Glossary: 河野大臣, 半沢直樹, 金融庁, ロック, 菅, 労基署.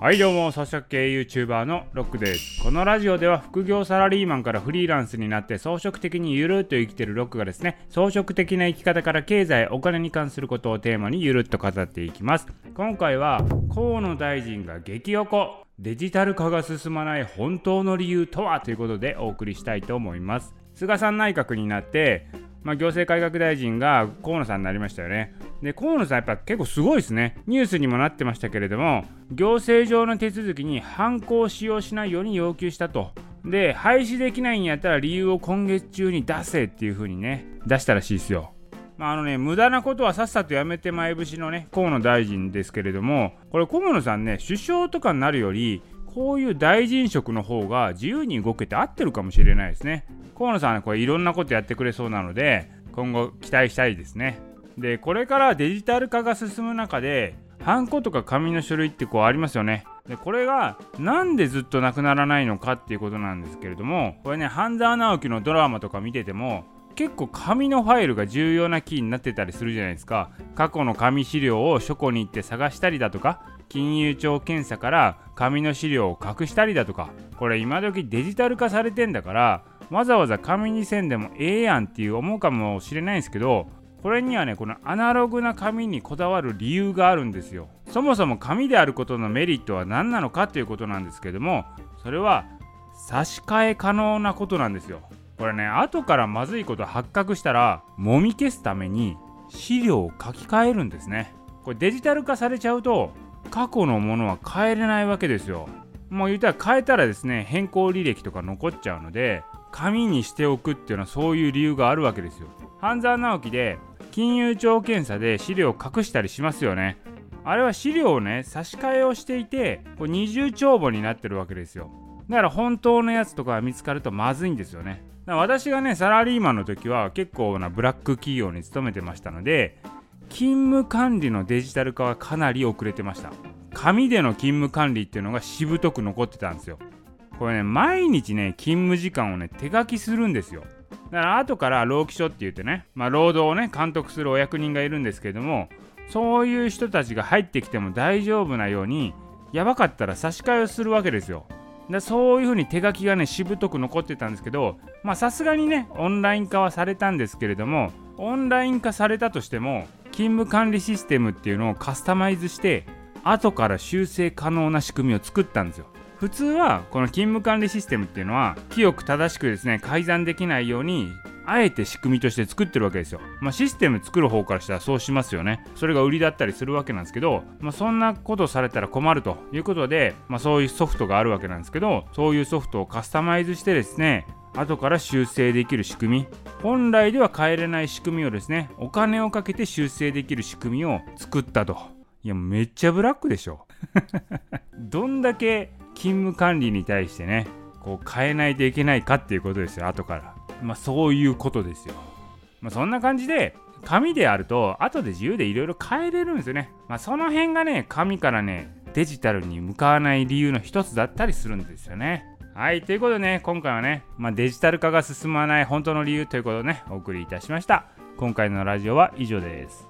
はいどうも草食系 YouTuber のロックです。このラジオでは副業サラリーマンからフリーランスになって草食的にゆるっと生きてるロックがですね、草食的な生き方から経済お金に関することをテーマにゆるっと語っていきます。今回は河野大臣が激怒、デジタル化が進まない本当の理由とはということでお送りしたいと思います。菅さん内閣になって、行政改革大臣が河野さんになりましたよね。で、河野さんやっぱ結構すごいですね。ニュースにもなってましたけれども、行政上の手続きに反抗使用しないように要求したと。で、廃止できないんやったら理由を今月中に出せっていう風にね、出したらしいですよ。無駄なことはさっさとやめて前節のね、河野大臣ですけれども、これ河野さんね、首相とかになるより、こういう大臣職の方が自由に動けて合ってるかもしれないですね。河野さんはこれいろんなことやってくれそうなので、今後期待したいですね。で、これからデジタル化が進む中で、ハンコとか紙の書類ってこうありますよね。で、これがなんでずっとなくならないのかっていうことなんですけれども、これね、半沢直樹のドラマとか見てても、結構紙のファイルが重要なキーになってたりするじゃないですか。過去の紙資料を書庫に行って探したりだとか、金融庁検査から紙の資料を隠したりだとか、これ今時デジタル化されてんだからわざわざ紙にせんでもええやんっていう思うかもしれないんですけど、これにはね、このアナログな紙にこだわる理由があるんですよ。そもそも紙であることのメリットは何なのかということなんですけども、それは差し替え可能なことなんですよ。これね、後からまずいこと発覚したらもみ消すために資料を書き換えるんですね。これデジタル化されちゃうと過去のものは変えれないわけですよ。もう言ったら変えたらですね、変更履歴とか残っちゃうので、紙にしておくっていうのはそういう理由があるわけですよ。半沢直樹で金融庁検査で資料を隠したりしますよね。あれは資料をね、差し替えをしていて、これ二重帳簿になってるわけですよ。だから本当のやつとかが見つかるとまずいんですよね。私がね、サラリーマンの時は結構なブラック企業に勤めてましたので、勤務管理のデジタル化はかなり遅れてました。紙での勤務管理っていうのがしぶとく残ってたんですよ。これね、毎日ね、勤務時間をね、手書きするんですよ。だから後から労基署って言ってね、労働をね、監督するお役人がいるんですけれども、そういう人たちが入ってきても大丈夫なように、やばかったら差し替えをするわけですよ。で、そういう風に手書きがね、しぶとく残ってたんですけど、さすがにね、オンライン化はされたんですけれども、オンライン化されたとしても勤務管理システムっていうのをカスタマイズして後から修正可能な仕組みを作ったんですよ。普通はこの勤務管理システムっていうのは清く正しくですね、改ざんできないようにあえて仕組みとして作ってるわけですよ。システム作る方からしたらそうしますよね。それが売りだったりするわけなんですけど、そんなことされたら困るということで、そういうソフトがあるわけなんですけど、そういうソフトをカスタマイズしてですね、後から修正できる仕組み、本来では変えれない仕組みをですね、お金をかけて修正できる仕組みを作ったと。いや、めっちゃブラックでしょどんだけ勤務管理に対してね、こう変えないといけないかっていうことですよ、後から。そういうことですよ。そんな感じで、紙であると後で自由でいろいろ変えれるんですよね。その辺がね、紙からね、デジタルに向かわない理由の一つだったりするんですよね。はい、ということでね、今回はね、デジタル化が進まない本当の理由ということをね、お送りいたしました。今回のラジオは以上です。